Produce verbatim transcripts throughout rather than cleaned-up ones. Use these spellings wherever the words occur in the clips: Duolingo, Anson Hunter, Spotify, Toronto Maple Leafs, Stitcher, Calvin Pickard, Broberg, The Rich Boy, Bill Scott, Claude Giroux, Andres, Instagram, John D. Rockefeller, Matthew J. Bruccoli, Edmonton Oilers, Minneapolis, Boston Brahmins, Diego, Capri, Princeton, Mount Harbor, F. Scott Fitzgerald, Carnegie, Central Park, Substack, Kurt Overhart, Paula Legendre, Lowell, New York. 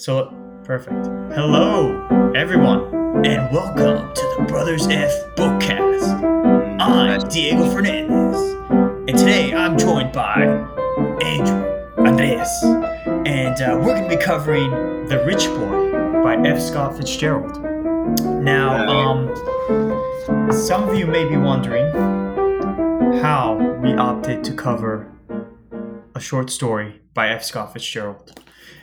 So, perfect. Hello, everyone, and welcome to the Brothers F Bookcast. I'm Diego Fernandez, and today I'm joined by Andrew, Andres, and uh, we're going to be covering The Rich Boy by F. Scott Fitzgerald. Now, um, some of you may be wondering how we opted to cover a short story by F. Scott Fitzgerald.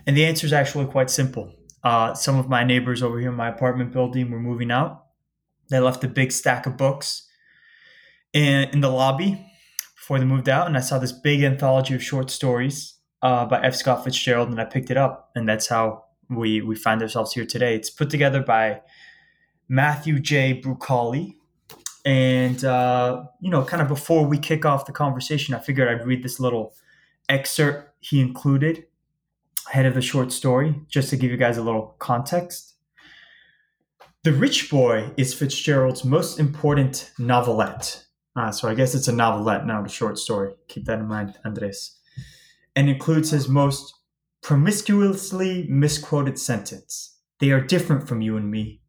And the answer is actually quite simple. Uh, some of my neighbors over here in my apartment building were moving out. They left a big stack of books in, in the lobby before they moved out. And I saw this big anthology of short stories uh, by F. Scott Fitzgerald, and I picked it up. And that's how we, we find ourselves here today. It's put together by Matthew J. Bruccoli. And, uh, you know, kind of before we kick off the conversation, I figured I'd read this little excerpt he included ahead of the short story, just to give you guys a little context. The Rich Boy is Fitzgerald's most important novelette. Uh, so I guess it's a novelette, not a short story. Keep that in mind, Andres. And includes his most promiscuously misquoted sentence. They are different from you and me.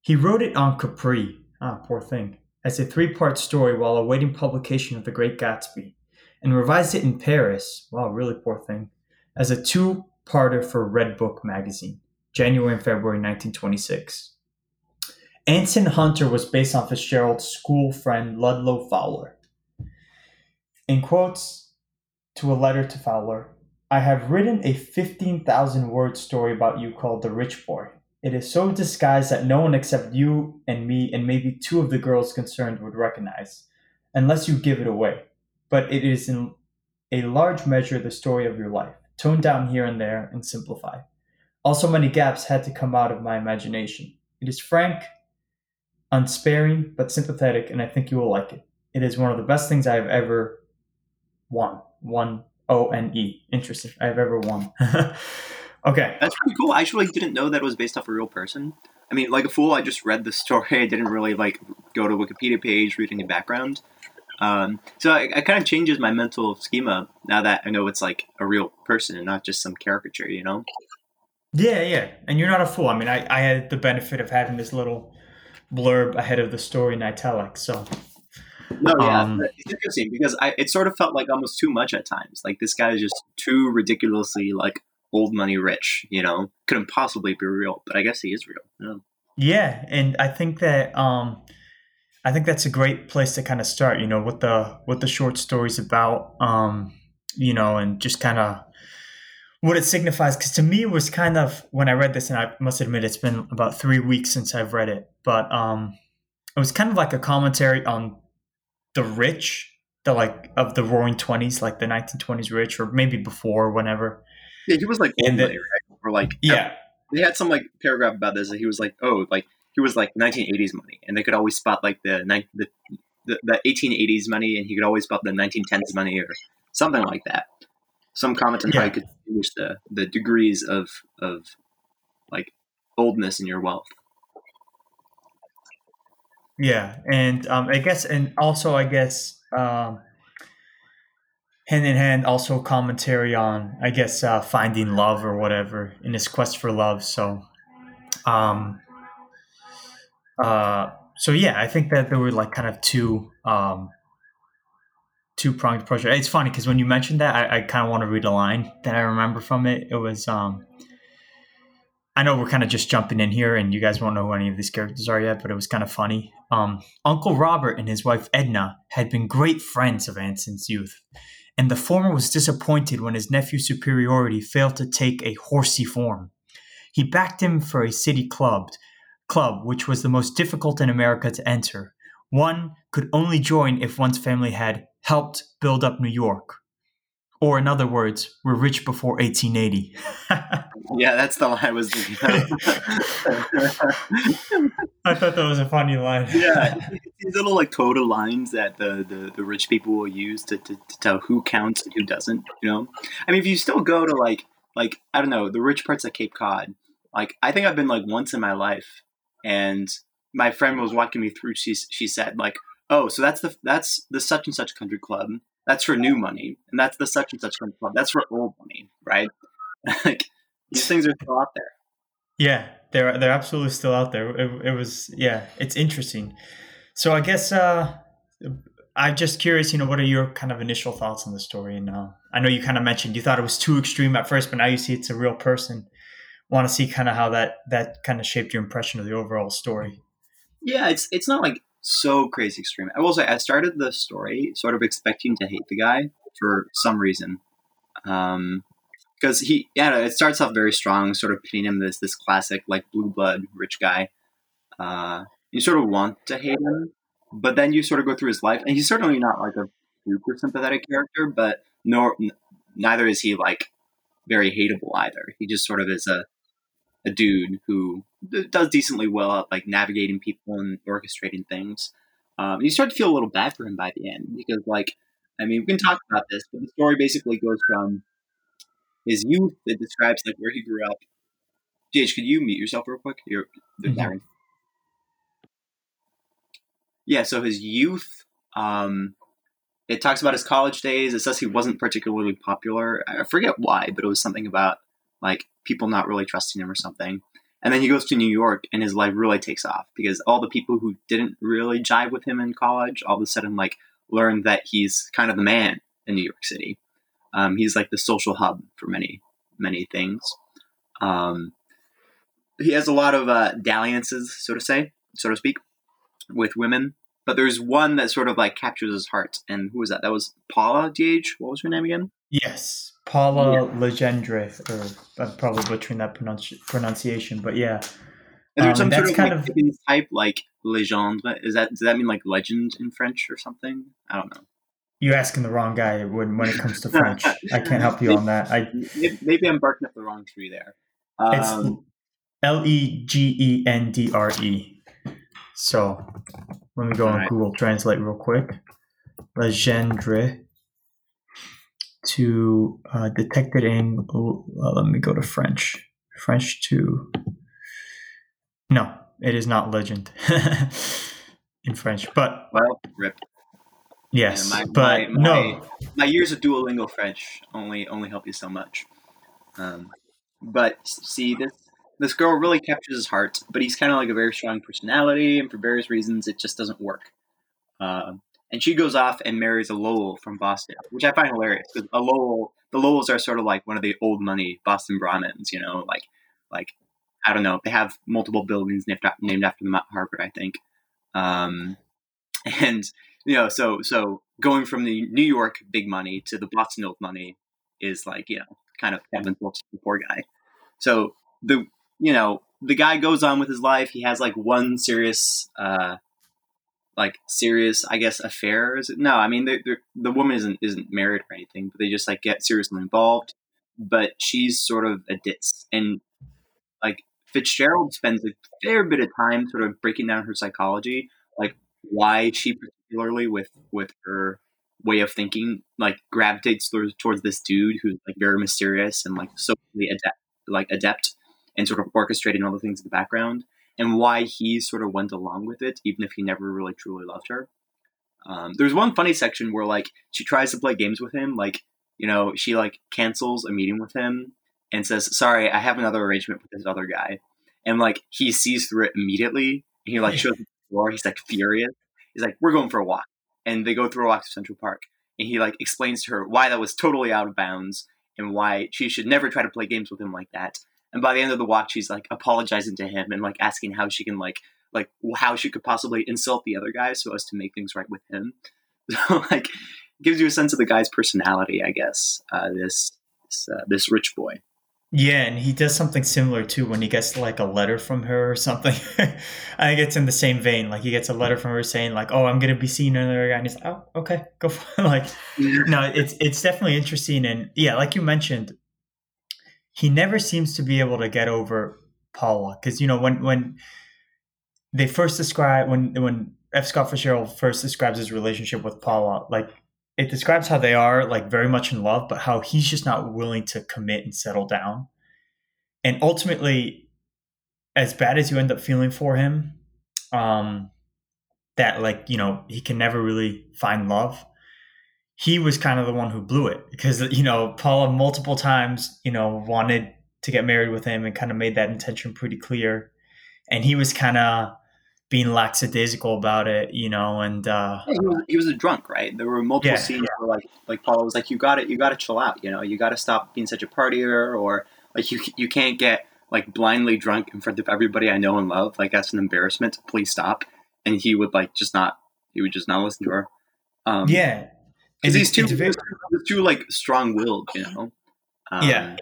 He wrote it on Capri, ah, poor thing, as a three-part story while awaiting publication of The Great Gatsby, and revised it in Paris, wow, really poor thing, as a two-parter for Red Book magazine, January and February nineteen twenty-six. Anson Hunter was based on Fitzgerald's school friend Ludlow Fowler. In quotes to a letter to Fowler, I have written a fifteen thousand word story about you called The Rich Boy. It is so disguised that no one except you and me and maybe two of the girls concerned would recognize, unless you give it away. But it is in a large measure the story of your life, toned down here and there, and simplified. Also, many gaps had to come out of my imagination. It is frank, unsparing, but sympathetic, and I think you will like it. It is one of the best things I have ever won. Won, O N E. Interesting. I have ever won. Okay. That's pretty cool. I actually didn't know that it was based off a real person. I mean, like a fool, I just read the story. I didn't really, like, go to a Wikipedia page, read any background. Um, so it, it kind of changes my mental schema now that I know it's like a real person and not just some caricature, you know? Yeah, yeah. And you're not a fool. I mean, I, I had the benefit of having this little blurb ahead of the story in italics, so. No, yeah. Um, it's interesting because I, it sort of felt like almost too much at times. Like this guy is just too ridiculously like old money rich, you know? Couldn't possibly be real, but I guess he is real. No. Yeah. And I think that, um, I think that's a great place to kind of start, you know, what the what the short story's about, um, you know, and just kind of what it signifies. Because to me, it was kind of when I read this, and I must admit it's been about three weeks since I've read it, but um, it was kind of like a commentary on the rich, the like of the Roaring Twenties, like the nineteen twenties rich, or maybe before, whenever. Yeah, he was like, and the, right? Or like, yeah, they had some like paragraph about this, and he was like, oh, like. He was like nineteen eighties money, and they could always spot like the the the, the eighteen eighties money, and he could always spot the nineteen tens money or something like that. Some comment on yeah. how you could distinguish the, the degrees of of like oldness in your wealth. Yeah, and um, I guess, and also I guess um, hand in hand, also commentary on I guess uh, finding love or whatever in his quest for love. So. Um, Uh, so yeah, I think that there were like kind of two, um, two pronged approach. It's funny because when you mentioned that, I, I kind of want to read a line that I remember from it. It was, um, I know we're kind of just jumping in here, and you guys won't know who any of these characters are yet, but it was kind of funny. Um, Uncle Robert and his wife Edna had been great friends of Anson's youth, and the former was disappointed when his nephew's superiority failed to take a horsey form. He backed him for a city club. Club, which was the most difficult in America to enter. One could only join if one's family had helped build up New York. Or in other words, were rich before eighteen eighty. Yeah, that's the line I was thinking of. I thought that was a funny line. Yeah, these little like code of lines that the, the, the rich people will use to, to, to tell who counts and who doesn't, you know? I mean, if you still go to like, like I don't know, the rich parts of Cape Cod, like I think I've been like once in my life. And my friend was walking me through. She she said like, "Oh, so that's the that's the such and such country club. That's for new money, and that's the such and such country club. That's for old money, right?" Like, These things are still out there. Yeah, they're they're absolutely still out there. It, it was yeah, it's interesting. So I guess uh, I'm just curious, you know, what are your kind of initial thoughts on the story? And uh, I know you kind of mentioned you thought it was too extreme at first, but now you see it's a real person. Want to see kind of how that that kind of shaped your impression of the overall story? Yeah, it's it's not like so crazy extreme. I will say I started the story sort of expecting to hate the guy for some reason. Um, Because he, yeah, it starts off very strong, sort of painting him this this classic like blue blood rich guy. Uh, you sort of want to hate him, but then you sort of go through his life, and he's certainly not like a super sympathetic character, but nor n- neither is he like very hateable either. He just sort of is a a dude who does decently well at like navigating people and orchestrating things. Um, and you start to feel a little bad for him by the end because, like, I mean, we can talk about this, but the story basically goes from his youth, that describes like where he grew up. J H, could you mute yourself real quick? You're, mm-hmm. Yeah, so his youth, um, it talks about his college days. It says he wasn't particularly popular. I forget why, but it was something about like people not really trusting him or something. And then he goes to New York and his life really takes off because all the people who didn't really jive with him in college all of a sudden like learn that he's kind of the man in New York City. Um, he's like the social hub for many, many things. Um, he has a lot of uh, dalliances, so to say, so to speak, with women. But there's one that sort of like captures his heart. And who was that? That was Paula, D H? What was her name again? Yes, Paula yeah. Legendre. Or I'm probably butchering that pronunci- pronunciation, but yeah. And there's um, some sort of, kind like, of... type like Legendre. Is that, does that mean like legend in French or something? I don't know. You're asking the wrong guy when when it comes to French. I can't help you on that. I Maybe I'm barking up the wrong tree there. Um, it's L E G E N D R E. So let me go on right. Google Translate real quick. Legendre to uh, detected in... Uh, let me go to French. French to... No, it is not legend in French. But... Well, rip. Yes, yeah, my, but my, my, no. My years of Duolingo French only only help you so much. Um, but see, this this girl really captures his heart, but he's kind of like a very strong personality, and for various reasons, it just doesn't work. Uh, and she goes off and marries a Lowell from Boston, which I find hilarious because a Lowell, the Lowells are sort of like one of the old money Boston Brahmins, you know, like like I don't know, they have multiple buildings named named after the Mount Harbor, I think, um, and. You know, so so going from the New York big money to the Boston old money is like, you know, kind of Evan's poor guy. So the you know, the guy goes on with his life. He has like one serious uh like serious, I guess, affair. Is it? No, I mean they're, they're, the woman isn't isn't married or anything, but they just like get seriously involved. But she's sort of a ditz, and like Fitzgerald spends a fair bit of time sort of breaking down her psychology, like why she particularly with with her way of thinking like gravitates towards, towards this dude who's like very mysterious and like socially adept like adept and sort of orchestrating all the things in the background, and why he sort of went along with it even if he never really truly loved her. Um there's one funny section where like she tries to play games with him, like, you know, she like cancels a meeting with him and says, sorry, I have another arrangement with this other guy, and like he sees through it immediately and he like shows up to the floor. He's like furious. He's like, we're going for a walk. And they go through a walk to Central Park. And he like explains to her why that was totally out of bounds and why she should never try to play games with him like that. And by the end of the walk, she's like apologizing to him and like asking how she can like, like how she could possibly insult the other guy so as to make things right with him. So like gives you a sense of the guy's personality, I guess, uh, this, this, uh, this rich boy. Yeah, and he does something similar too when he gets like a letter from her or something. I think it's in the same vein. Like he gets a letter from her saying like, "Oh, I'm gonna be seeing another guy," and he's like, "Oh, okay, go for it." Like, no, it's it's definitely interesting, and yeah, like you mentioned, he never seems to be able to get over Paula because, you know, when when they first describe when when F. Scott Fitzgerald first describes his relationship with Paula, like. It describes how they are like very much in love, but how he's just not willing to commit and settle down. And ultimately, as bad as you end up feeling for him, um, that like, you know, he can never really find love. He was kind of the one who blew it because, you know, Paula multiple times, you know, wanted to get married with him and kind of made that intention pretty clear. And he was kind of being lackadaisical about it, you know, and uh, yeah, he, was, he was a drunk, right? There were multiple yeah, scenes yeah. where like, like Paula was like, you got it, you got to chill out, you know, you got to stop being such a partier, or like you, you can't get like blindly drunk in front of everybody I know and love. Like that's an embarrassment. Please stop. And he would like, just not, he would just not listen to her. Um, yeah. Cause he's too, very- too like strong willed, you know? Um, yeah.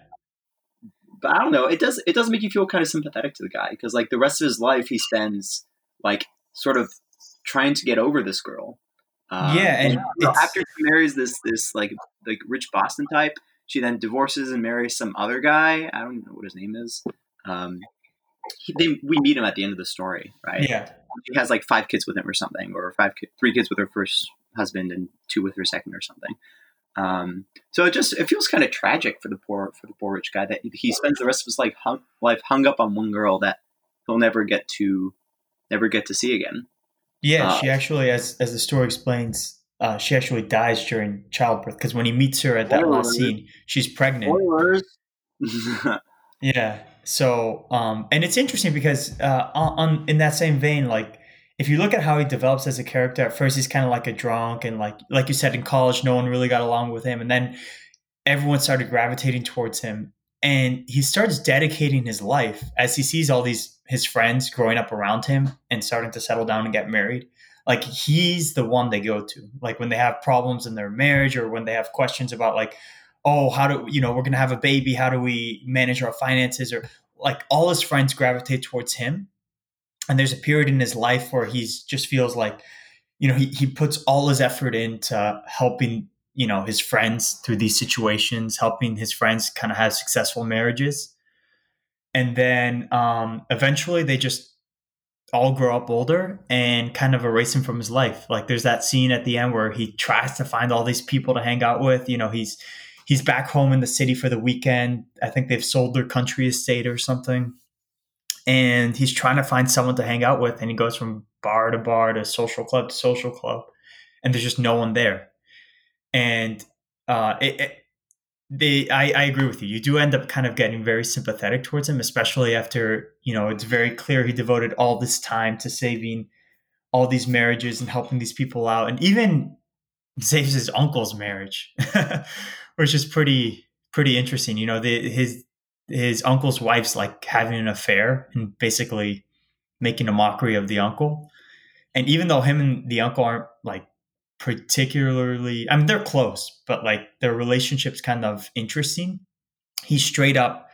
But I don't know. It does, it does make you feel kind of sympathetic to the guy. Because like the rest of his life he spends like sort of trying to get over this girl. Um, yeah, and, and you know, after she marries this this like like rich Boston type, she then divorces and marries some other guy. I don't even know what his name is. Um, he, they, we meet him at the end of the story, right? Yeah, she has like five kids with him or something, or five three kids with her first husband and two with her second or something. Um, so it just it feels kind of tragic for the poor for the poor rich guy that he spends the rest of his life hung, life hung up on one girl that he'll never get to. Never get to see again. Yeah, uh, she actually, as as the story explains, uh, she actually dies during childbirth because when he meets her at that last scene, she's pregnant. yeah. So, um, and it's interesting because uh, on, on in that same vein, like if you look at how he develops as a character, at first he's kind of like a drunk, and like like you said, in college, no one really got along with him, and then everyone started gravitating towards him. And he starts dedicating his life as he sees all these his friends growing up around him and starting to settle down and get married. Like he's the one they go to, like when they have problems in their marriage or when they have questions about like, oh, how do you know, we're going to have a baby. How do we manage our finances? Or like all his friends gravitate towards him. And there's a period in his life where he's just feels like, you know, he, he puts all his effort into helping you know, his friends through these situations, helping his friends kind of have successful marriages. And then um, eventually they just all grow up older and kind of erase him from his life. Like there's that scene at the end where he tries to find all these people to hang out with. You know, he's he's back home in the city for the weekend. I think they've sold their country estate or something. And he's trying to find someone to hang out with. And he goes from bar to bar to social club to social club. And there's just no one there. And uh, it, it, they, I, I agree with you. You do end up kind of getting very sympathetic towards him, especially after, you know, it's very clear he devoted all this time to saving all these marriages and helping these people out. And even saves his uncle's marriage, which is pretty, pretty interesting. You know, the, his, his uncle's wife's like having an affair and basically making a mockery of the uncle. And even though him and the uncle aren't like, particularly, I mean, they're close, but like their relationship's kind of interesting. He straight up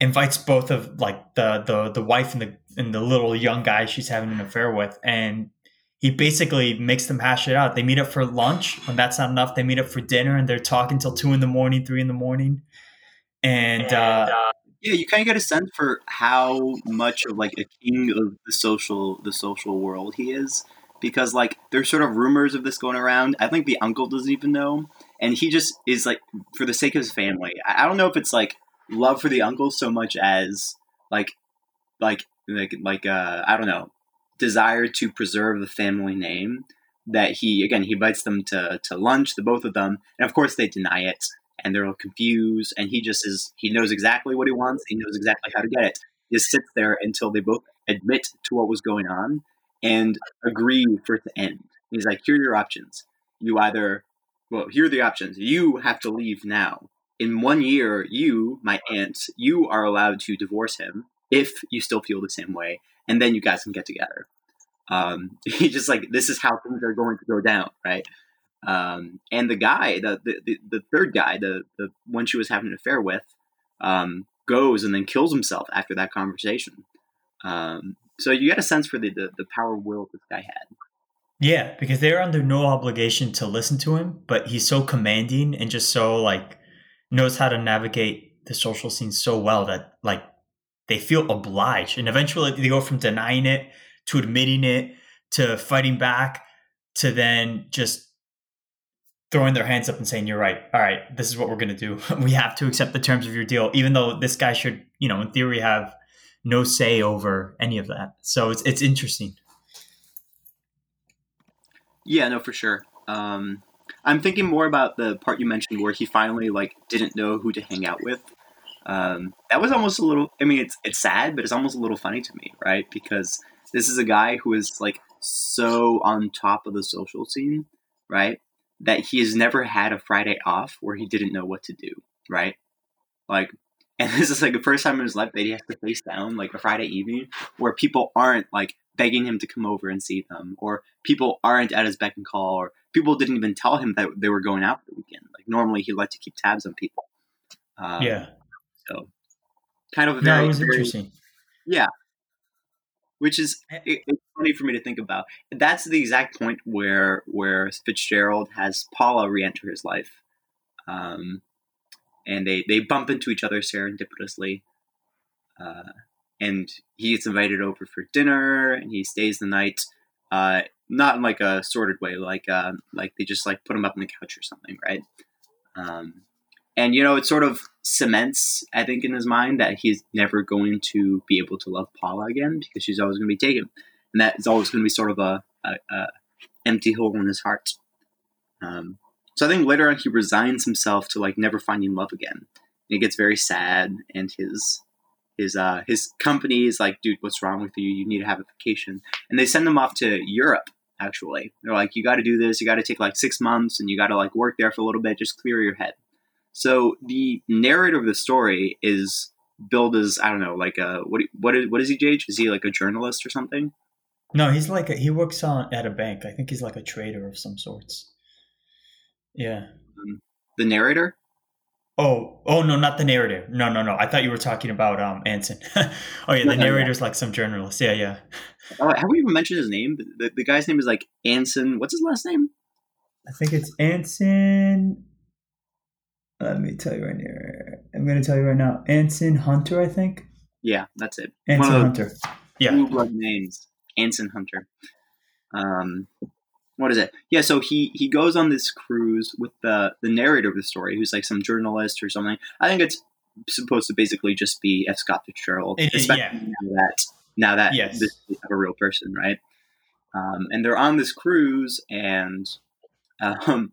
invites both of like the the the wife and the and the little young guy she's having an affair with, and he basically makes them hash it out. They meet up for lunch. When that's not enough, they meet up for dinner, and they're talking till two in the morning, three in the morning. And, and uh, uh, yeah, you kind of get a sense for how much of like a king of the social the social world he is. Because, like, there's sort of rumors of this going around. I think the uncle doesn't even know. And he just is, like, for the sake of his family. I don't know if it's, like, love for the uncle so much as, like, like, like, like uh, I don't know, desire to preserve the family name. That he, again, he invites them to, to lunch, the both of them. And, of course, they deny it. And they're all confused. And he just is, he knows exactly what he wants. He knows exactly how to get it. He just sits there until they both admit to what was going on. And agree for it to end. He's like, here are your options. You either, well, here are the options. You have to leave now. In one year, you, my aunt, you are allowed to divorce him if you still feel the same way. And then you guys can get together. Um, he's just like, this is how things are going to go down, right? Um, and the guy, the the, the third guy, the, the one she was having an affair with, um, goes and then kills himself after that conversation. Um So you get a sense for the, the, the power will this guy had. Yeah, because they're under no obligation to listen to him, but he's so commanding and just so like knows how to navigate the social scene so well that like they feel obliged. And eventually they go from denying it to admitting it to fighting back to then just throwing their hands up and saying, you're right. All right, this is what we're going to do. We have to accept the terms of your deal, even though this guy should, you know, in theory have no say over any of that. So it's it's interesting. Yeah, no, for sure. Um, I'm thinking more about the part you mentioned where he finally like didn't know who to hang out with. Um, that was almost a little, I mean, it's it's sad, but it's almost a little funny to me, right? Because this is a guy who is like so on top of the social scene, right? That he has never had a Friday off where he didn't know what to do, right? Like, and this is like the first time in his life that he has to face down like a Friday evening where people aren't like begging him to come over and see them, or people aren't at his beck and call, or people didn't even tell him that they were going out for the weekend. Like normally he liked to keep tabs on people. Um, yeah. So kind of a very, no, it was very interesting. Yeah. Which is it, it's funny for me to think about. That's the exact point where where Fitzgerald has Paula re-enter his life. Um, and they, they bump into each other serendipitously. Uh, and he gets invited over for dinner, and he stays the night. Uh, not in like a sordid way, like uh, like they just like put him up on the couch or something, right? Um, and, you know, it sort of cements, I think, in his mind that he's never going to be able to love Paula again because she's always going to be taken. And that is always going to be sort of a, a, a empty hole in his heart. Um, so I think later on he resigns himself to, like, never finding love again. And he gets very sad, and his his uh, his company is like, dude, what's wrong with you? You need to have a vacation. And they send him off to Europe, actually. They're like, you got to do this. You got to take, like, six months, and you got to, like, work there for a little bit. Just clear your head. So the narrator of the story is billed as, I don't know, like a, what, what is, what is he, J H? Is he like a journalist or something? No, he's like, a, he works on, at a bank. I think he's like a trader of some sorts. Yeah. Um, the narrator? Oh, oh no, not the narrator. No, no, no. I thought you were talking about um Anson. Oh yeah, the narrator's like some journalist. Yeah, yeah. Oh, have we even mentioned his name? The, the guy's name is like Anson. What's his last name? I think it's Anson... Let me tell you right here. I'm going to tell you right now. Anson Hunter, I think. Yeah, that's it. Anson Hunter. Yeah. Blue blood names. Anson Hunter. Um, what is it? Yeah, so he, he goes on this cruise with the, the narrator of the story, who's like some journalist or something. I think it's supposed to basically just be F. Scott Fitzgerald. It, especially yeah. now that, now that yes. this is a real person, right? Um, and they're on this cruise, and... Um,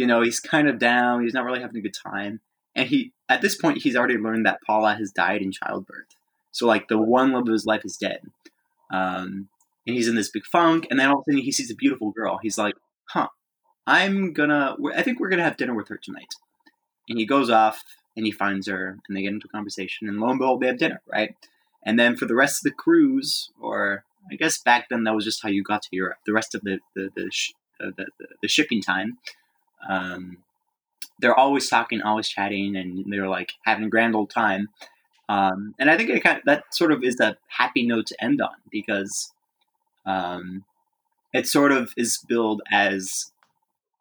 You know, he's kind of down. He's not really having a good time. And he, at this point, he's already learned that Paula has died in childbirth. So, like, the one love of his life is dead. Um, and he's in this big funk. And then all of a sudden, he sees a beautiful girl. He's like, huh, I'm gonna, I think we're gonna have dinner with her tonight. And he goes off and he finds her and they get into a conversation. And lo and behold, they have dinner, right? And then for the rest of the cruise, or I guess back then that was just how you got to Europe, the rest of the, the, the, sh- uh, the, the, the shipping time. Um, they're always talking, always chatting, and they're like having a grand old time. Um, and I think it kind of, that sort of is a happy note to end on because, um, it sort of is billed as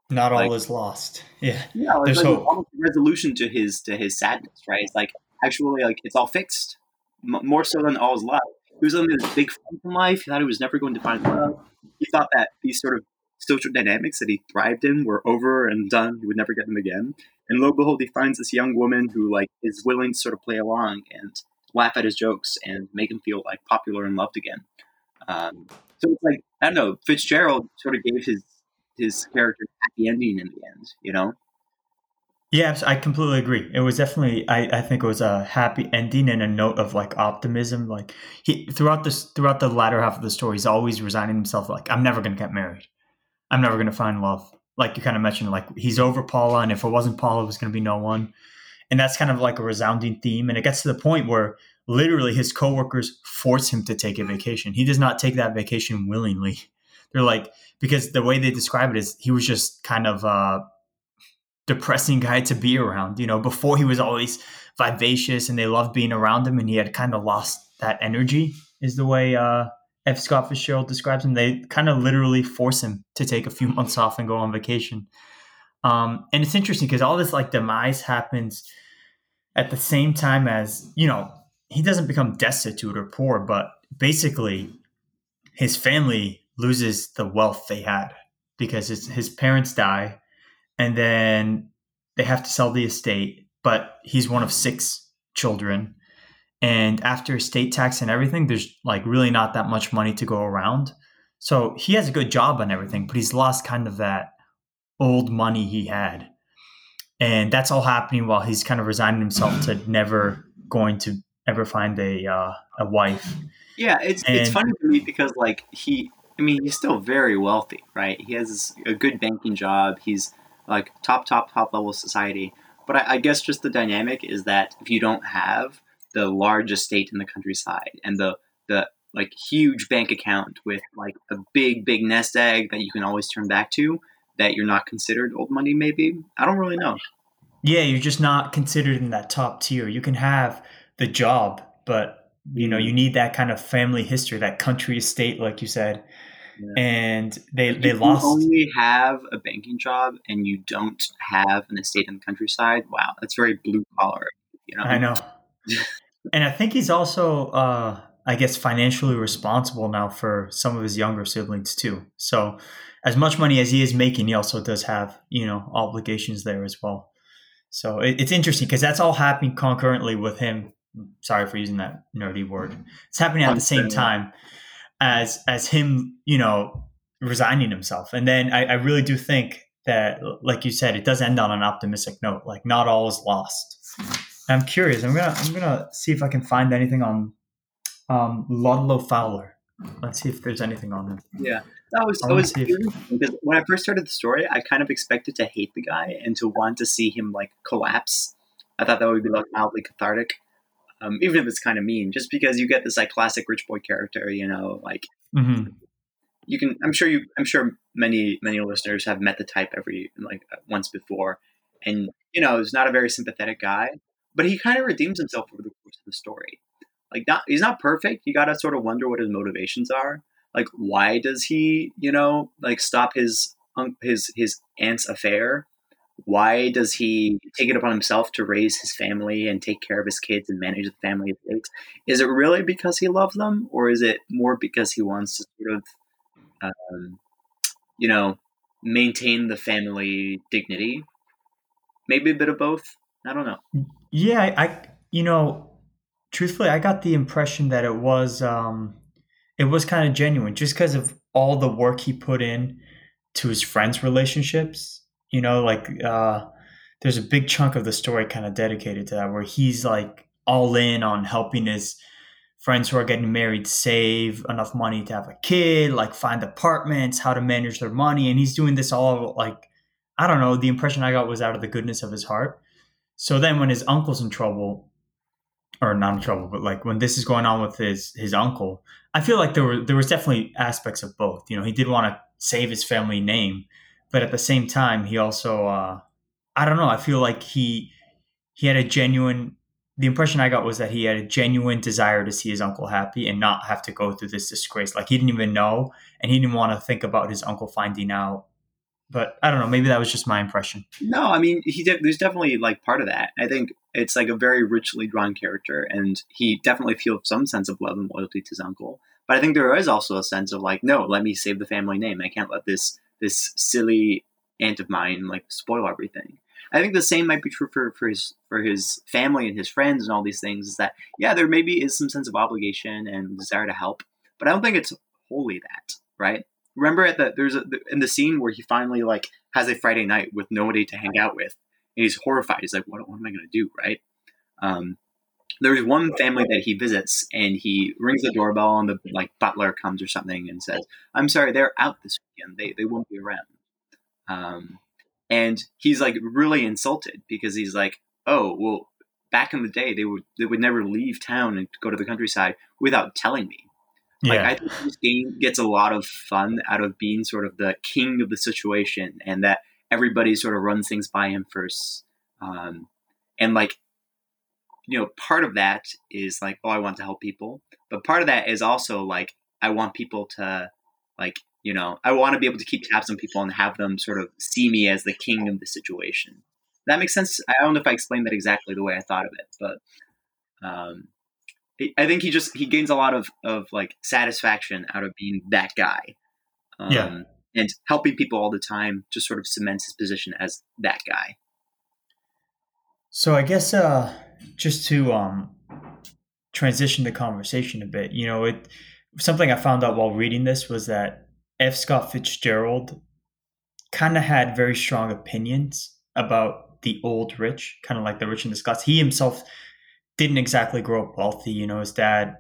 not like, all is lost. Yeah. Yeah. Like, there's like hope. Almost a resolution to his, to his sadness, right? It's like, actually like it's all fixed M- more so than all is lost. He was living this big fun in life. He thought he was never going to find love. He thought that these sort of social dynamics that he thrived in were over and done. He would never get them again. And lo and behold, he finds this young woman who like is willing to sort of play along and laugh at his jokes and make him feel like popular and loved again. Um, so it's like, I don't know, Fitzgerald sort of gave his, his character a happy ending in the end, you know? Yeah, I completely agree. It was definitely, I, I think it was a happy ending and a note of like optimism. Like he, throughout this, throughout the latter half of the story, he's always resigning himself. Like, I'm never going to get married. I'm never going to find love. Like you kind of mentioned, like he's over Paula, and if it wasn't Paula, it was going to be no one. And that's kind of like a resounding theme. And it gets to the point where literally his coworkers force him to take a vacation. He does not take that vacation willingly. They're like, because the way they describe it is he was just kind of a depressing guy to be around. You know, before he was always vivacious and they loved being around him, and he had kind of lost that energy is the way, uh, F. Scott Fitzgerald describes him. They kind of literally force him to take a few months off and go on vacation. Um, and it's interesting because all this like demise happens at the same time as, you know, he doesn't become destitute or poor, but basically his family loses the wealth they had because his, his parents die and then they have to sell the estate, but he's one of six children. And after estate tax and everything, there's like really not that much money to go around. So he has a good job and everything, but he's lost kind of that old money he had. And that's all happening while he's kind of resigning himself to never going to ever find a uh, a wife. Yeah, it's and, it's funny to me because like he, I mean, he's still very wealthy, right? He has a good banking job. He's like top, top, top level society. But I, I guess just the dynamic is that if you don't have the large estate in the countryside and the the like huge bank account with like a big, big nest egg that you can always turn back to, that you're not considered old money, maybe. I don't really know. Yeah, you're just not considered in that top tier. You can have the job, but you know, you need that kind of family history, that country estate, like you said. Yeah. And they if they you lost. You only have a banking job and you don't have an estate in the countryside. Wow, that's very blue collar. You know, I know. And I think he's also, uh, I guess, financially responsible now for some of his younger siblings too. So, as much money as he is making, he also does have, you know, obligations there as well. So it, it's interesting because that's all happening concurrently with him. Sorry for using that nerdy word. It's happening at the same time as as him, you know, resigning himself. And then I, I really do think that, like you said, it does end on an optimistic note. Like not all is lost. I'm curious. I'm gonna I'm gonna see if I can find anything on um, Ludlow Fowler. Let's see if there's anything on him. Yeah, that was I was because when I first started the story, I kind of expected to hate the guy and to want to see him like collapse. I thought that would be like mildly cathartic, um, even if it's kind of mean. Just because you get this like classic rich boy character, you know, like mm-hmm. you can. I'm sure you. I'm sure many many listeners have met the type every like once before, and you know, he's not a very sympathetic guy. But he kind of redeems himself over the course of the story. Like, not he's not perfect. You got to sort of wonder what his motivations are. Like, why does he, you know, like stop his his his aunt's affair? Why does he take it upon himself to raise his family and take care of his kids and manage the family estate? Is it really because he loves them, or is it more because he wants to sort of, um, you know, maintain the family dignity? Maybe a bit of both. I don't know. Yeah, I, you know, truthfully, I got the impression that it was, um, it was kind of genuine just because of all the work he put in to his friends' relationships. You know, like, uh, there's a big chunk of the story kind of dedicated to that where he's like all in on helping his friends who are getting married save enough money to have a kid, like find apartments, how to manage their money. And he's doing this all like, I don't know, the impression I got was out of the goodness of his heart. So then when his uncle's in trouble, or not in trouble, but like when this is going on with his his uncle, I feel like there were there was definitely aspects of both. You know, he did want to save his family name, but at the same time, he also, uh, I don't know, I feel like he he had a genuine, the impression I got was that he had a genuine desire to see his uncle happy and not have to go through this disgrace. Like he didn't even know, and he didn't want to think about his uncle finding out. But I don't know, maybe that was just my impression. No, I mean, he de- there's definitely like part of that. I think it's like a very richly drawn character and he definitely feels some sense of love and loyalty to his uncle. But I think there is also a sense of like, no, let me save the family name. I can't let this this silly aunt of mine like spoil everything. I think the same might be true for, for his for his family and his friends and all these things is that, yeah, there maybe is some sense of obligation and desire to help, but I don't think it's wholly that, right? Remember at the there's a, in the scene where he finally like has a Friday night with nobody to hang out with, and he's horrified. He's like, "What, what am I going to do?" Right? Um, there's one family that he visits, and he rings the doorbell, and the like butler comes or something, and says, "I'm sorry, they're out this weekend. They they won't be around." Um, and he's like really insulted because he's like, "Oh, well, back in the day, they would they would never leave town and go to the countryside without telling me." Like, yeah. I think this game gets a lot of fun out of being sort of the king of the situation and that everybody sort of runs things by him first. Um, and, like, you know, part of that is, like, oh, I want to help people. But part of that is also, like, I want people to, like, you know, I want to be able to keep tabs on people and have them sort of see me as the king of the situation. That makes sense. I don't know if I explained that exactly the way I thought of it, but... Um, I think he just he gains a lot of, of like satisfaction out of being that guy, um, yeah. and helping people all the time just sort of cements his position as that guy. So I guess uh, just to um, transition the conversation a bit, you know, it something I found out while reading this was that F. Scott Fitzgerald kind of had very strong opinions about the old rich, kind of like the rich and the Scots. He himself didn't exactly grow up wealthy. You know, his dad,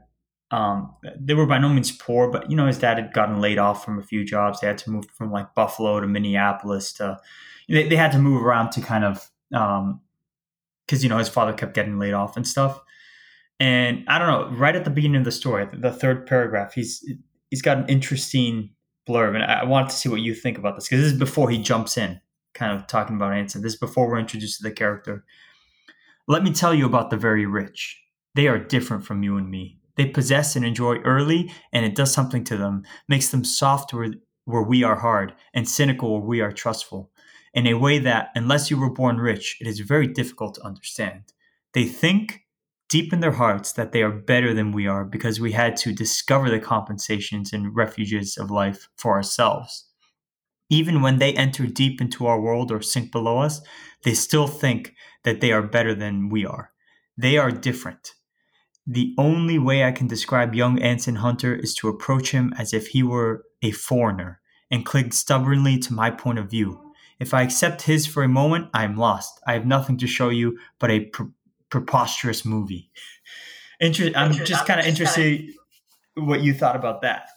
um, they were by no means poor, but, you know, his dad had gotten laid off from a few jobs. They had to move from like Buffalo to Minneapolis to, they, they had to move around to kind of, um, cause you know, his father kept getting laid off and stuff. And I don't know, right at the beginning of the story, the third paragraph, he's, he's got an interesting blurb, and I wanted to see what you think about this, cause this is before he jumps in kind of talking about Anson. This is before we're introduced to the character. Let me tell you about the very rich. They are different from you and me. They possess and enjoy early, and it does something to them, makes them soft where, where we are hard, and cynical where we are trustful, in a way that, unless you were born rich, it is very difficult to understand. They think deep in their hearts that they are better than we are, because we had to discover the compensations and refuges of life for ourselves. Even when they enter deep into our world or sink below us, they still think that they are better than we are. They are different. The only way I can describe young Anson Hunter is to approach him as if he were a foreigner and cling stubbornly to my point of view. If I accept his for a moment, I am lost. I have nothing to show you but a pre- preposterous movie. Inter- I'm just kind of interested what you thought about that.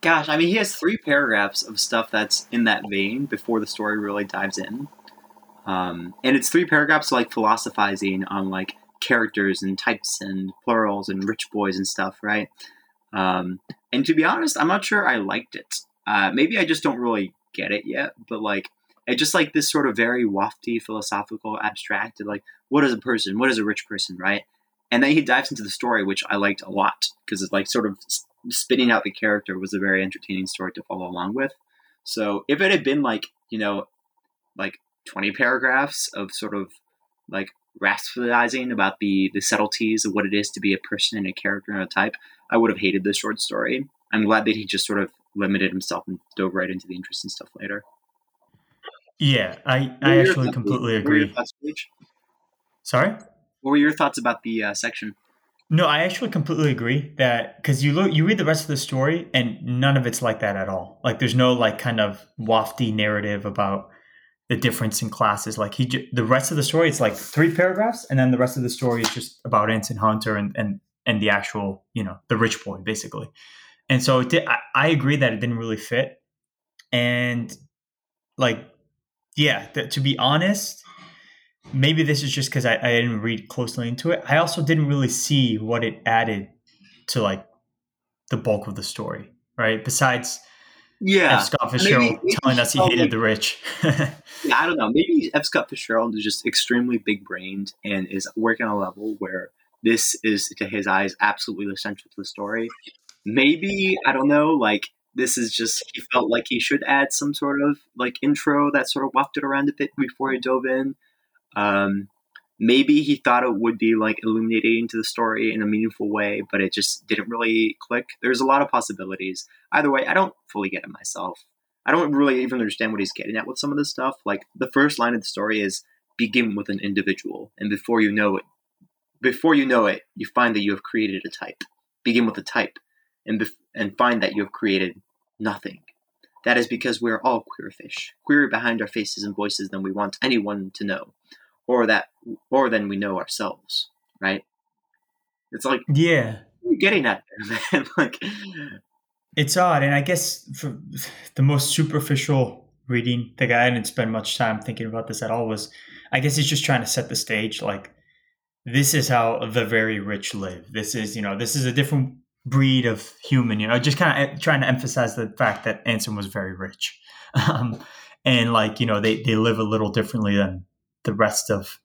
Gosh, I mean, he has three paragraphs of stuff that's in that vein before the story really dives in. Um, and it's three paragraphs like philosophizing on like characters and types and plurals and rich boys and stuff, right? Um, and to be honest, I'm not sure I liked it. Uh, maybe I just don't really get it yet, but like, it's just like this sort of very wafty, philosophical, abstracted, like, what is a person? What is a rich person, right? And then he dives into the story, which I liked a lot, because it's like sort of spinning out the character was a very entertaining story to follow along with. So if it had been like, you know, like twenty paragraphs of sort of like rationalizing about the, the subtleties of what it is to be a person and a character and a type, I would have hated this short story. I'm glad that he just sort of limited himself and dove right into the interesting stuff later. Yeah, I, I actually completely agree. Sorry? What were your thoughts about the uh, section? No, I actually completely agree that, because you look, you read the rest of the story and none of it's like that at all. Like there's no like kind of wafty narrative about the difference in classes. Like he, the rest of the story, it's like three paragraphs, and then the rest of the story is just about Anson Hunter and and and the actual, you know, the rich boy basically. And so it did, I, I agree that it didn't really fit. And like, yeah, th- to be honest. Maybe this is just because I, I didn't read closely into it. I also didn't really see what it added to like the bulk of the story, right? Besides, yeah, F. Scott Fitzgerald maybe, maybe telling us he hated like, the rich. Yeah, I don't know. Maybe F. Scott Fitzgerald is just extremely big-brained and is working on a level where this is, to his eyes, absolutely essential to the story. Maybe, I don't know, like this is just he felt like he should add some sort of like intro that sort of wafted around a bit before he dove in. Um, maybe he thought it would be like illuminating to the story in a meaningful way, but it just didn't really click. There's a lot of possibilities. Either way, I don't fully get it myself. I don't really even understand what he's getting at with some of this stuff. Like the first line of the story is begin with an individual. And before you know it, before you know it, you find that you have created a type, begin with a type and, bef- and find that you have created nothing. That is because we're all queer fish, queerer behind our faces and voices than we want anyone to know, or that, or than we know ourselves, right? It's like, yeah, what are you getting at there, man? Like, it's odd, and I guess for the most superficial reading, the guy I didn't spend much time thinking about this at all was, I guess he's just trying to set the stage. Like, this is how the very rich live. This is, you know, this is a different breed of human, you know, just kind of trying to emphasize the fact that Anson was very rich. Um, and like, you know, they, they live a little differently than the rest of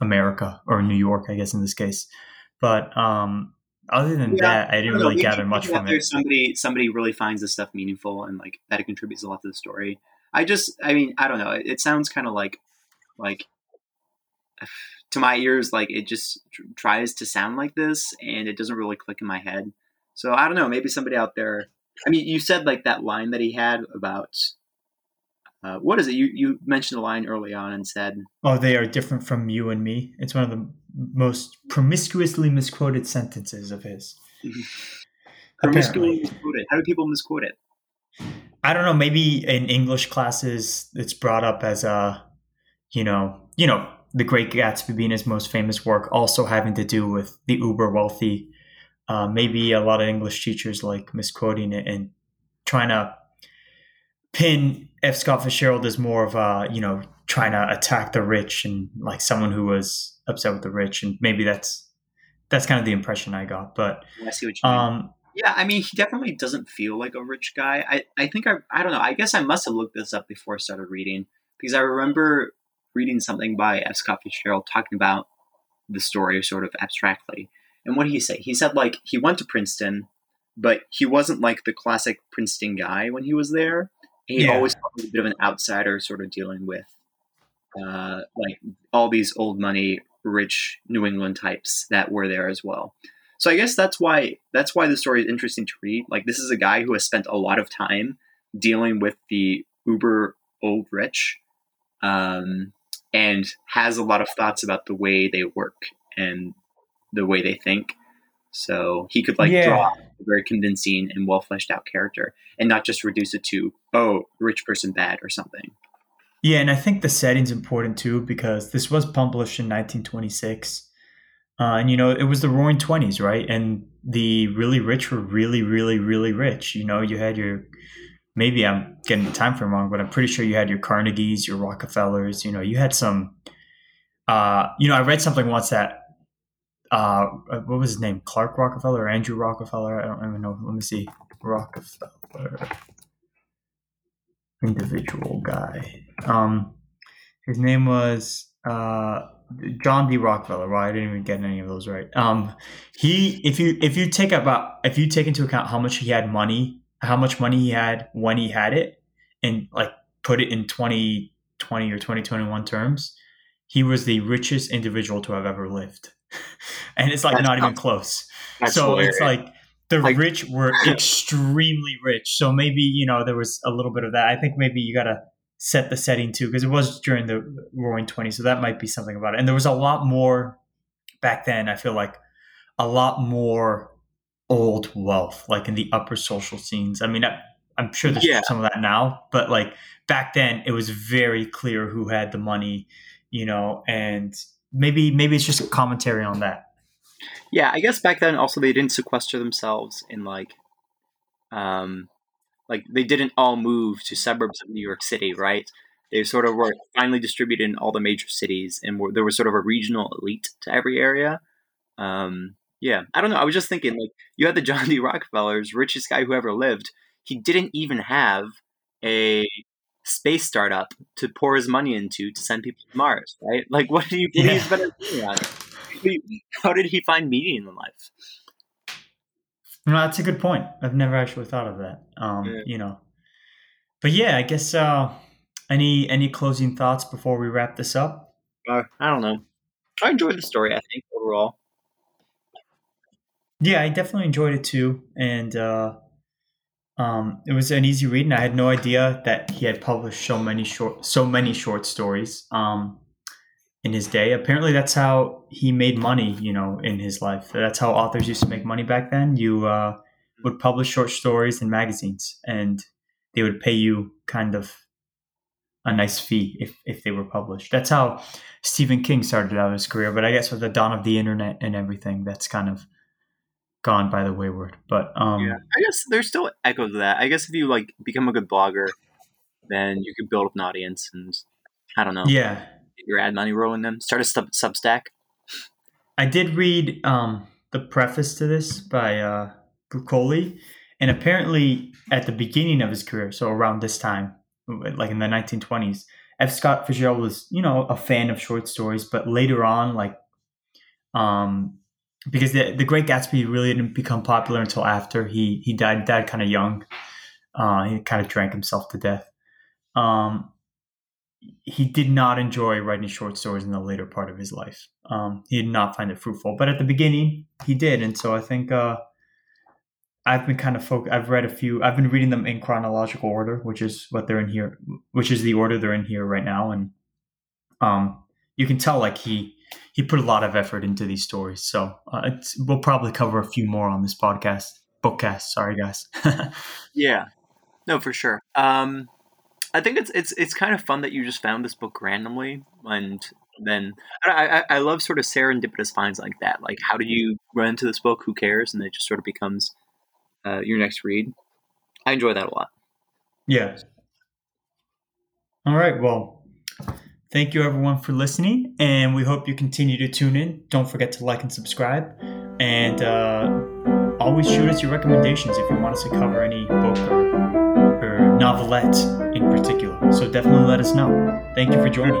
America or New York, I guess in this case. But um, other than yeah, that, I didn't I really know, gather much from it. Somebody, somebody really finds this stuff meaningful and like that it contributes a lot to the story. I just, I mean, I don't know. It, it sounds kind of like, like to my ears, like it just tr- tries to sound like this and it doesn't really click in my head. So I don't know, maybe somebody out there, I mean, you said like that line that he had about, uh, what is it? You you mentioned a line early on and said, oh, they are different from you and me. It's one of the most promiscuously misquoted sentences of his. Promiscuously misquoted. How do people misquote it? I don't know. Maybe in English classes, it's brought up as a, you know, you know, The Great Gatsby being his most famous work, also having to do with the uber wealthy. Uh, maybe a lot of English teachers like misquoting it and trying to pin F. Scott Fitzgerald as more of a, you know, trying to attack the rich and like someone who was upset with the rich. And maybe that's, that's kind of the impression I got, but I see what you um, mean. Yeah, I mean, he definitely doesn't feel like a rich guy. I, I think I, I don't know. I guess I must have looked this up before I started reading, because I remember reading something by F. Scott Fitzgerald talking about the story sort of abstractly. And what did he say? He said, like, he went to Princeton, but he wasn't like the classic Princeton guy when he was there. He yeah. always felt a bit of an outsider sort of dealing with uh, like all these old money, rich New England types that were there as well. So I guess that's why that's why the story is interesting to read. Like, this is a guy who has spent a lot of time dealing with the uber old rich, um, and has a lot of thoughts about the way they work and the way they think. So he could like yeah. draw a very convincing and well fleshed out character, and not just reduce it to, oh, rich person bad or something. Yeah, and I think the setting's important too, because this was published in nineteen twenty-six. Uh, and, you know, it was the roaring twenties, right? And the really rich were really, really, really rich. You know, you had your, maybe I'm getting the time frame wrong, but I'm pretty sure you had your Carnegies, your Rockefellers. You know, you had some, uh, you know, I read something once that, uh, what was his name? Clark Rockefeller or Andrew Rockefeller? I don't even know. Let me see. Rockefeller. Individual guy. Um, his name was... Uh, John D. Rockefeller. Well, I didn't even get any of those right. Um, he, if you if you take about if you take into account how much he had money, how much money he had when he had it, and like put it in twenty twenty or twenty twenty-one terms, he was the richest individual to have ever lived, and it's like that's not awesome. Even close. That's so hilarious. It's like the like, rich were extremely rich. So maybe you know there was a little bit of that. I think maybe you gotta set the setting too, because it was during the roaring twenties. So that might be something about it. And there was a lot more back then. I feel like a lot more old wealth, like in the upper social scenes. I mean, I, I'm sure there's yeah. some of that now, but like back then it was very clear who had the money, you know, and maybe, maybe it's just a commentary on that. Yeah. I guess back then also they didn't sequester themselves in like, um, Like, they didn't all move to suburbs of New York City, right? They sort of were finally distributed in all the major cities, and were, there was sort of a regional elite to every area. Um, yeah, I don't know. I was just thinking, like, you had the John D. Rockefellers, richest guy who ever lived. He didn't even have a space startup to pour his money into to send people to Mars, right? Like, what do you think he's better than that? How did he find meaning in life? No, that's a good point. I've never actually thought of that. Um, yeah. You know, but yeah, I guess uh, any any closing thoughts before we wrap this up? Uh, I don't know. I enjoyed the story. I think overall. Yeah, I definitely enjoyed it too, and uh, um, it was an easy read. And I had no idea that he had published so many short so many short stories um, in his day. Apparently, that's how he made money, you know, in his life. That's how authors used to make money back then. You uh, would publish short stories in magazines, and they would pay you kind of a nice fee if, if they were published. That's how Stephen King started out his career. But I guess with the dawn of the internet and everything, that's kind of gone by the wayward. But um, yeah, I guess there's still echoes of that. I guess if you like become a good blogger, then you could build up an audience, and I don't know, yeah, get your ad money rolling. Then start a sub- Substack. I did read um, the preface to this by uh, Bruccoli, and apparently at the beginning of his career, so around this time, like in the nineteen twenties, F. Scott Fitzgerald was, you know, a fan of short stories, but later on, like, um, because the, the Great Gatsby really didn't become popular until after he he died, died kind of young. Uh, he kind of drank himself to death. Um He did not enjoy writing short stories in the later part of his life. Um, he did not find it fruitful, but at the beginning he did. And so I think uh, I've been kind of focused. I've read a few, I've been reading them in chronological order, which is what they're in here, which is the order they're in here right now. And um, you can tell like he, he put a lot of effort into these stories. So uh, it's, we'll probably cover a few more on this podcast, bookcast. Sorry guys. Yeah, no, for sure. Um, I think it's it's it's kind of fun that you just found this book randomly, and And then I, I love sort of serendipitous finds like that. Like, how do you run into this book? Who cares? And it just sort of becomes uh, your next read. I enjoy that a lot. Yeah. All right. Well, thank you everyone for listening, and we hope you continue to tune in. Don't forget to like and subscribe, and uh, always shoot us your recommendations if you want us to cover any book or, or novelette in particular. So definitely let us know. Thank you for joining.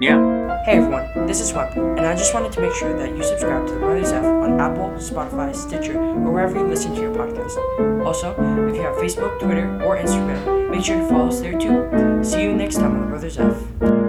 Yeah. Hey everyone, this is Web, and I just wanted to make sure that you subscribe to the Brothers F on Apple, Spotify, Stitcher, or wherever you listen to your podcast. Also, if you have Facebook, Twitter, or Instagram, make sure to follow us there too. See you next time on the Brothers F.